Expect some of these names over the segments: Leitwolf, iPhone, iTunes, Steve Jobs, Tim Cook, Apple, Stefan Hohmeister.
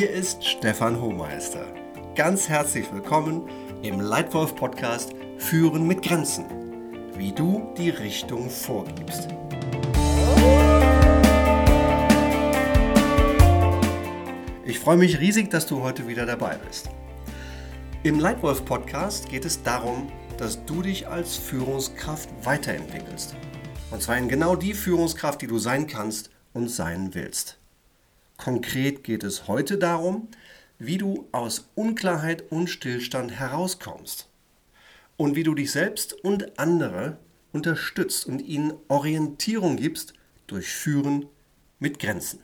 Hier ist Stefan Hohmeister. Ganz herzlich willkommen im Leitwolf-Podcast Führen mit Grenzen, wie du die Richtung vorgibst. Ich freue mich riesig, dass du heute wieder dabei bist. Im Leitwolf-Podcast geht es darum, dass du dich als Führungskraft weiterentwickelst. Und zwar in genau die Führungskraft, die du sein kannst und sein willst. Konkret geht es heute darum, wie du aus Unklarheit und Stillstand herauskommst und wie du dich selbst und andere unterstützt und ihnen Orientierung gibst durch Führen mit Grenzen.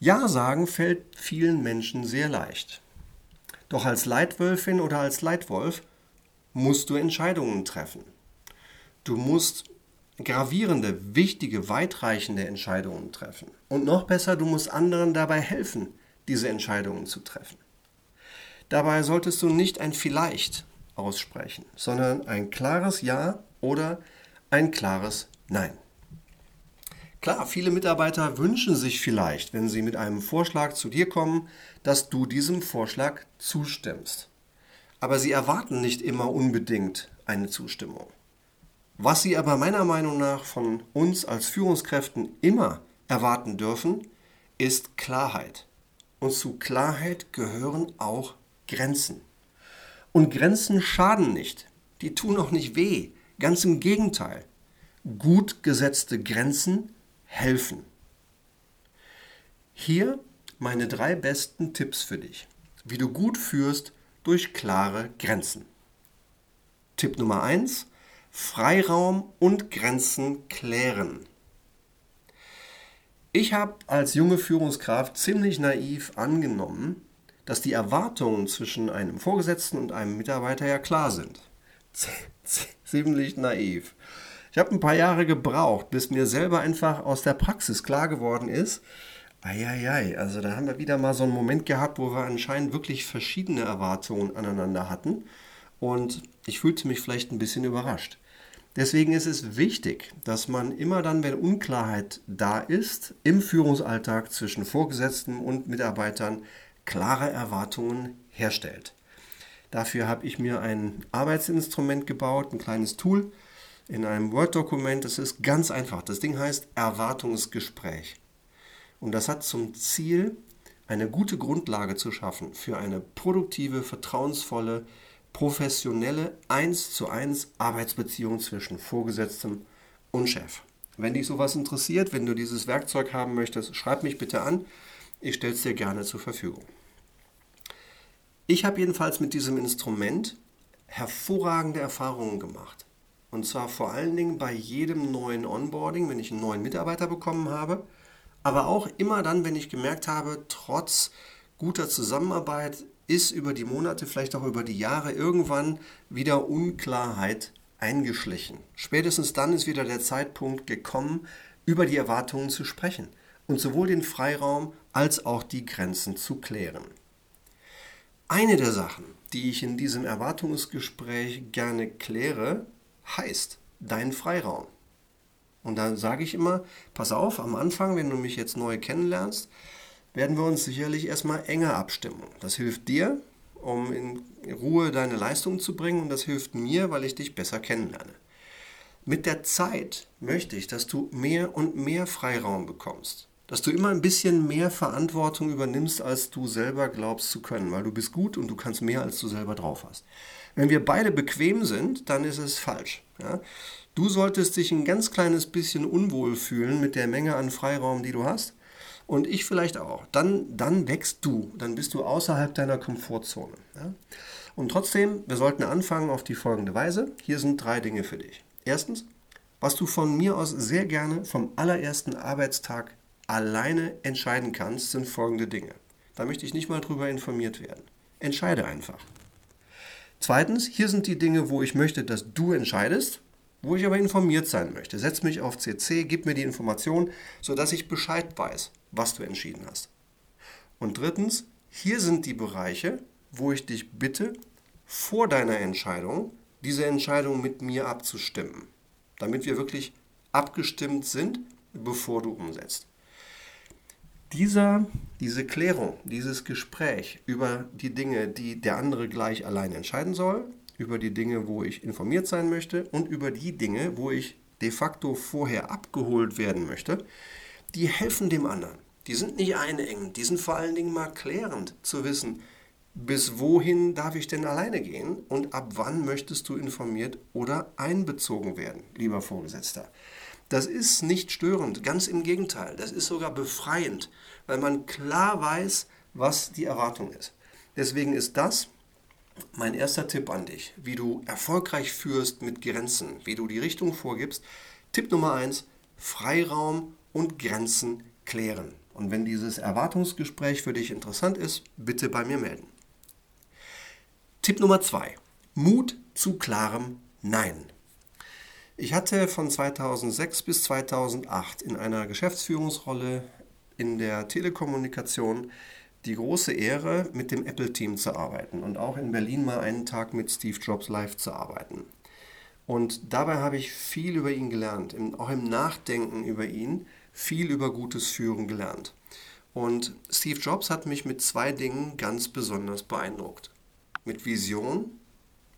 Ja sagen fällt vielen Menschen sehr leicht. Doch als Leitwölfin oder als Leitwolf musst du Entscheidungen treffen. Du musst gravierende, wichtige, weitreichende Entscheidungen treffen. Und noch besser, du musst anderen dabei helfen, diese Entscheidungen zu treffen. Dabei solltest du nicht ein Vielleicht aussprechen, sondern ein klares Ja oder ein klares Nein. Klar, viele Mitarbeiter wünschen sich vielleicht, wenn sie mit einem Vorschlag zu dir kommen, dass du diesem Vorschlag zustimmst. Aber sie erwarten nicht immer unbedingt eine Zustimmung. Was sie aber meiner Meinung nach von uns als Führungskräften immer erwarten dürfen, ist Klarheit. Und zu Klarheit gehören auch Grenzen. Und Grenzen schaden nicht. Die tun auch nicht weh. Ganz im Gegenteil. Gut gesetzte Grenzen helfen. Hier meine 3 besten Tipps für dich, wie du gut führst durch klare Grenzen. Tipp Nummer 1. Freiraum und Grenzen klären. Ich habe als junge Führungskraft ziemlich naiv angenommen, dass die Erwartungen zwischen einem Vorgesetzten und einem Mitarbeiter ja klar sind. Ziemlich naiv. Ich habe ein paar Jahre gebraucht, bis mir selber einfach aus der Praxis klar geworden ist, also da haben wir wieder mal so einen Moment gehabt, wo wir anscheinend wirklich verschiedene Erwartungen aneinander hatten. Und ich fühlte mich vielleicht ein bisschen überrascht. Deswegen ist es wichtig, dass man immer dann, wenn Unklarheit da ist, im Führungsalltag zwischen Vorgesetzten und Mitarbeitern klare Erwartungen herstellt. Dafür habe ich mir ein Arbeitsinstrument gebaut, ein kleines Tool in einem Word-Dokument. Das ist ganz einfach. Das Ding heißt Erwartungsgespräch. Und das hat zum Ziel, eine gute Grundlage zu schaffen für eine produktive, vertrauensvolle, professionelle 1:1 Arbeitsbeziehung zwischen Vorgesetztem und Chef. Wenn dich sowas interessiert, wenn du dieses Werkzeug haben möchtest, schreib mich bitte an. Ich stelle es dir gerne zur Verfügung. Ich habe jedenfalls mit diesem Instrument hervorragende Erfahrungen gemacht. Und zwar vor allen Dingen bei jedem neuen Onboarding, wenn ich einen neuen Mitarbeiter bekommen habe, aber auch immer dann, wenn ich gemerkt habe, trotz guter Zusammenarbeit ist über die Monate, vielleicht auch über die Jahre irgendwann wieder Unklarheit eingeschlichen. Spätestens dann ist wieder der Zeitpunkt gekommen, über die Erwartungen zu sprechen und sowohl den Freiraum als auch die Grenzen zu klären. Eine der Sachen, die ich in diesem Erwartungsgespräch gerne kläre, heißt dein Freiraum. Und dann sage ich immer, pass auf, am Anfang, wenn du mich jetzt neu kennenlernst, werden wir uns sicherlich erstmal enger abstimmen. Das hilft dir, um in Ruhe deine Leistung zu bringen, und das hilft mir, weil ich dich besser kennenlerne. Mit der Zeit möchte ich, dass du mehr und mehr Freiraum bekommst, dass du immer ein bisschen mehr Verantwortung übernimmst, als du selber glaubst zu können, weil du bist gut und du kannst mehr, als du selber drauf hast. Wenn wir beide bequem sind, dann ist es falsch. Ja? Du solltest dich ein ganz kleines bisschen unwohl fühlen mit der Menge an Freiraum, die du hast, und ich vielleicht auch. Dann wächst du, dann bist du außerhalb deiner Komfortzone. Ja? Und trotzdem, wir sollten anfangen auf die folgende Weise. Hier sind 3 Dinge für dich. Erstens, was du von mir aus sehr gerne vom allerersten Arbeitstag alleine entscheiden kannst, sind folgende Dinge. Da möchte ich nicht mal drüber informiert werden. Entscheide einfach. Zweitens, hier sind die Dinge, wo ich möchte, dass du entscheidest, wo ich aber informiert sein möchte. Setz mich auf CC, gib mir die Information, sodass ich Bescheid weiß, was du entschieden hast. Und drittens, hier sind die Bereiche, wo ich dich bitte, vor deiner Entscheidung diese Entscheidung mit mir abzustimmen, damit wir wirklich abgestimmt sind, bevor du umsetzt. Diese Klärung, dieses Gespräch über die Dinge, die der andere gleich allein entscheiden soll, über die Dinge, wo ich informiert sein möchte und über die Dinge, wo ich de facto vorher abgeholt werden möchte, die helfen dem anderen. Die sind nicht einengend, die sind vor allen Dingen mal klärend zu wissen, bis wohin darf ich denn alleine gehen und ab wann möchtest du informiert oder einbezogen werden, lieber Vorgesetzter. Das ist nicht störend, ganz im Gegenteil, das ist sogar befreiend, weil man klar weiß, was die Erwartung ist. Deswegen ist das mein erster Tipp an dich, wie du erfolgreich führst mit Grenzen, wie du die Richtung vorgibst. Tipp Nummer 1, Freiraum und Grenzen klären. Und wenn dieses Erwartungsgespräch für dich interessant ist, bitte bei mir melden. Tipp Nummer 2, Mut zu klarem Nein. Ich hatte von 2006 bis 2008 in einer Geschäftsführungsrolle in der Telekommunikation die große Ehre, mit dem Apple-Team zu arbeiten und auch in Berlin mal einen Tag mit Steve Jobs live zu arbeiten. Und dabei habe ich viel über ihn gelernt, auch im Nachdenken über ihn, viel über gutes Führen gelernt. Und Steve Jobs hat mich mit zwei Dingen ganz besonders beeindruckt. Mit Vision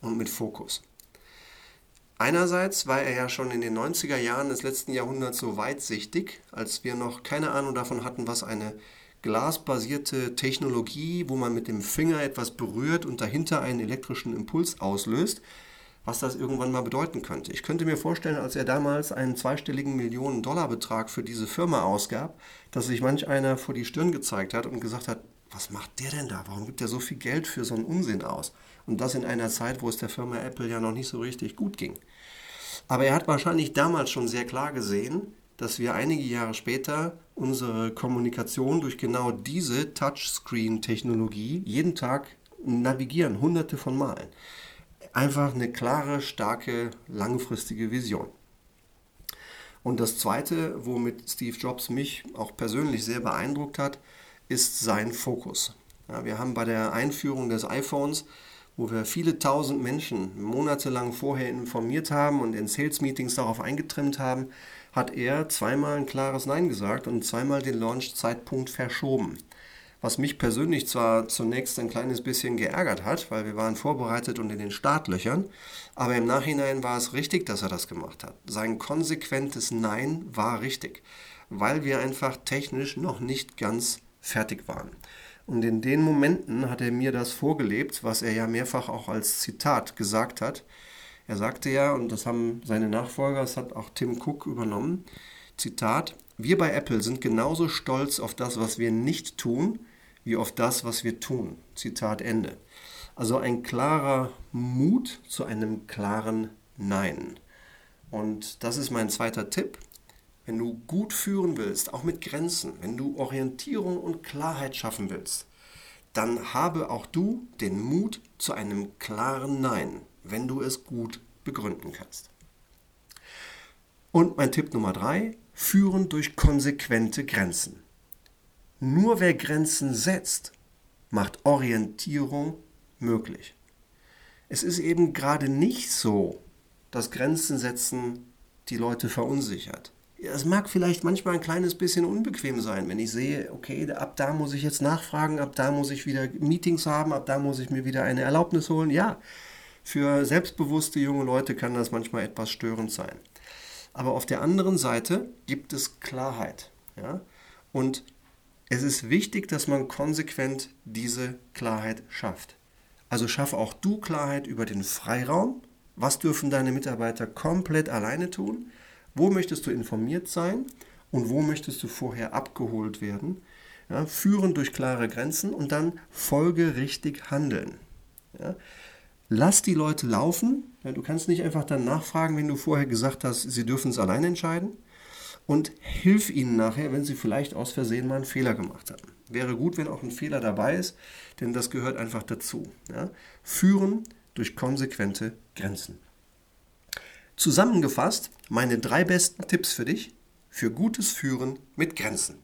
und mit Fokus. Einerseits war er ja schon in den 90er Jahren des letzten Jahrhunderts so weitsichtig, als wir noch keine Ahnung davon hatten, was eine glasbasierte Technologie, wo man mit dem Finger etwas berührt und dahinter einen elektrischen Impuls auslöst, was das irgendwann mal bedeuten könnte. Ich könnte mir vorstellen, als er damals einen zweistelligen $2 Millionen Betrag für diese Firma ausgab, dass sich manch einer vor die Stirn gezeigt hat und gesagt hat, was macht der denn da? Warum gibt er so viel Geld für so einen Unsinn aus? Und das in einer Zeit, wo es der Firma Apple ja noch nicht so richtig gut ging. Aber er hat wahrscheinlich damals schon sehr klar gesehen, dass wir einige Jahre später unsere Kommunikation durch genau diese Touchscreen-Technologie jeden Tag navigieren, hunderte von Malen. Einfach eine klare, starke, langfristige Vision. Und das Zweite, womit Steve Jobs mich auch persönlich sehr beeindruckt hat, ist sein Fokus. Ja, wir haben bei der Einführung des iPhones, wo wir viele tausend Menschen monatelang vorher informiert haben und in Sales-Meetings darauf eingetrimmt haben, hat er zweimal ein klares Nein gesagt und zweimal den Launch-Zeitpunkt verschoben. Was mich persönlich zwar zunächst ein kleines bisschen geärgert hat, weil wir waren vorbereitet und in den Startlöchern, aber im Nachhinein war es richtig, dass er das gemacht hat. Sein konsequentes Nein war richtig, weil wir einfach technisch noch nicht ganz fertig waren. Und in den Momenten hat er mir das vorgelebt, was er ja mehrfach auch als Zitat gesagt hat. Er sagte ja, und das haben seine Nachfolger, das hat auch Tim Cook übernommen, Zitat, wir bei Apple sind genauso stolz auf das, was wir nicht tun, wie auf das, was wir tun. Zitat Ende. Also ein klarer Mut zu einem klaren Nein. Und das ist mein zweiter Tipp. Wenn du gut führen willst, auch mit Grenzen, wenn du Orientierung und Klarheit schaffen willst, dann habe auch du den Mut zu einem klaren Nein, wenn du es gut begründen kannst. Und mein Tipp Nummer 3, führen durch konsequente Grenzen. Nur wer Grenzen setzt, macht Orientierung möglich. Es ist eben gerade nicht so, dass Grenzen setzen die Leute verunsichert. Es mag vielleicht manchmal ein kleines bisschen unbequem sein, wenn ich sehe, okay, ab da muss ich jetzt nachfragen, ab da muss ich wieder Meetings haben, ab da muss ich mir wieder eine Erlaubnis holen. Ja, für selbstbewusste junge Leute kann das manchmal etwas störend sein. Aber auf der anderen Seite gibt es Klarheit. Ja? Und es ist wichtig, dass man konsequent diese Klarheit schafft. Also schaffe auch du Klarheit über den Freiraum. Was dürfen deine Mitarbeiter komplett alleine tun? Wo möchtest du informiert sein und wo möchtest du vorher abgeholt werden? Ja, führen durch klare Grenzen und dann folgerichtig handeln. Ja, lass die Leute laufen. Ja, du kannst nicht einfach dann nachfragen, wenn du vorher gesagt hast, sie dürfen es allein entscheiden. Und hilf ihnen nachher, wenn sie vielleicht aus Versehen mal einen Fehler gemacht haben. Wäre gut, wenn auch ein Fehler dabei ist, denn das gehört einfach dazu. Ja, führen durch konsequente Grenzen. Zusammengefasst, meine 3 besten Tipps für dich, für gutes Führen mit Grenzen.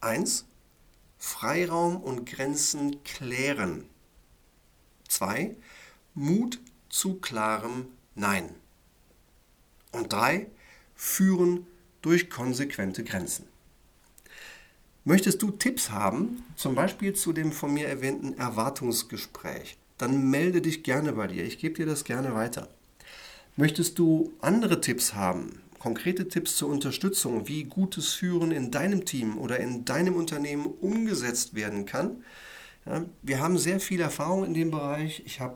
1. Freiraum und Grenzen klären. 2. Mut zu klarem Nein. Und 3. Führen durch konsequente Grenzen. Möchtest du Tipps haben, zum Beispiel zu dem von mir erwähnten Erwartungsgespräch, dann melde dich gerne bei dir. Ich gebe dir das gerne weiter. Möchtest du andere Tipps haben, konkrete Tipps zur Unterstützung, wie gutes Führen in deinem Team oder in deinem Unternehmen umgesetzt werden kann? Ja, wir haben sehr viel Erfahrung in dem Bereich. Ich habe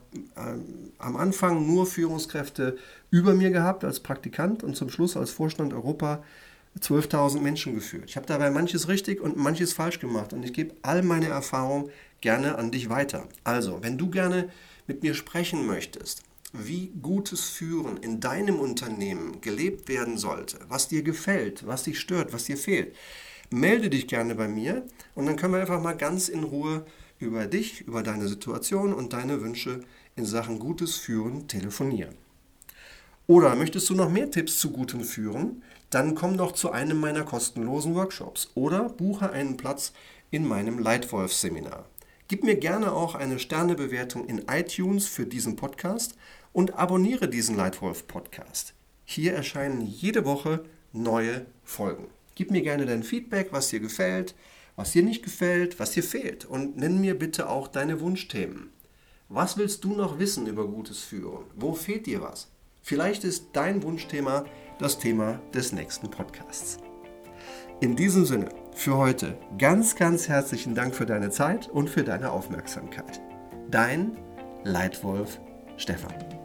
am Anfang nur Führungskräfte über mir gehabt als Praktikant und zum Schluss als Vorstand Europa 12.000 Menschen geführt. Ich habe dabei manches richtig und manches falsch gemacht und ich gebe all meine Erfahrung gerne an dich weiter. Also, wenn du gerne mit mir sprechen möchtest, wie gutes Führen in deinem Unternehmen gelebt werden sollte, was dir gefällt, was dich stört, was dir fehlt, melde dich gerne bei mir und dann können wir einfach mal ganz in Ruhe über dich, über deine Situation und deine Wünsche in Sachen gutes Führen telefonieren. Oder möchtest du noch mehr Tipps zu gutem Führen? Dann komm doch zu einem meiner kostenlosen Workshops oder buche einen Platz in meinem Leitwolf-Seminar. Gib mir gerne auch eine Sternebewertung in iTunes für diesen Podcast und abonniere diesen Leitwolf-Podcast. Hier erscheinen jede Woche neue Folgen. Gib mir gerne dein Feedback, was dir gefällt, was dir nicht gefällt, was dir fehlt und nenn mir bitte auch deine Wunschthemen. Was willst du noch wissen über gutes Führen? Wo fehlt dir was? Vielleicht ist dein Wunschthema das Thema des nächsten Podcasts. In diesem Sinne, für heute ganz, ganz herzlichen Dank für deine Zeit und für deine Aufmerksamkeit. Dein Leitwolf Stefan.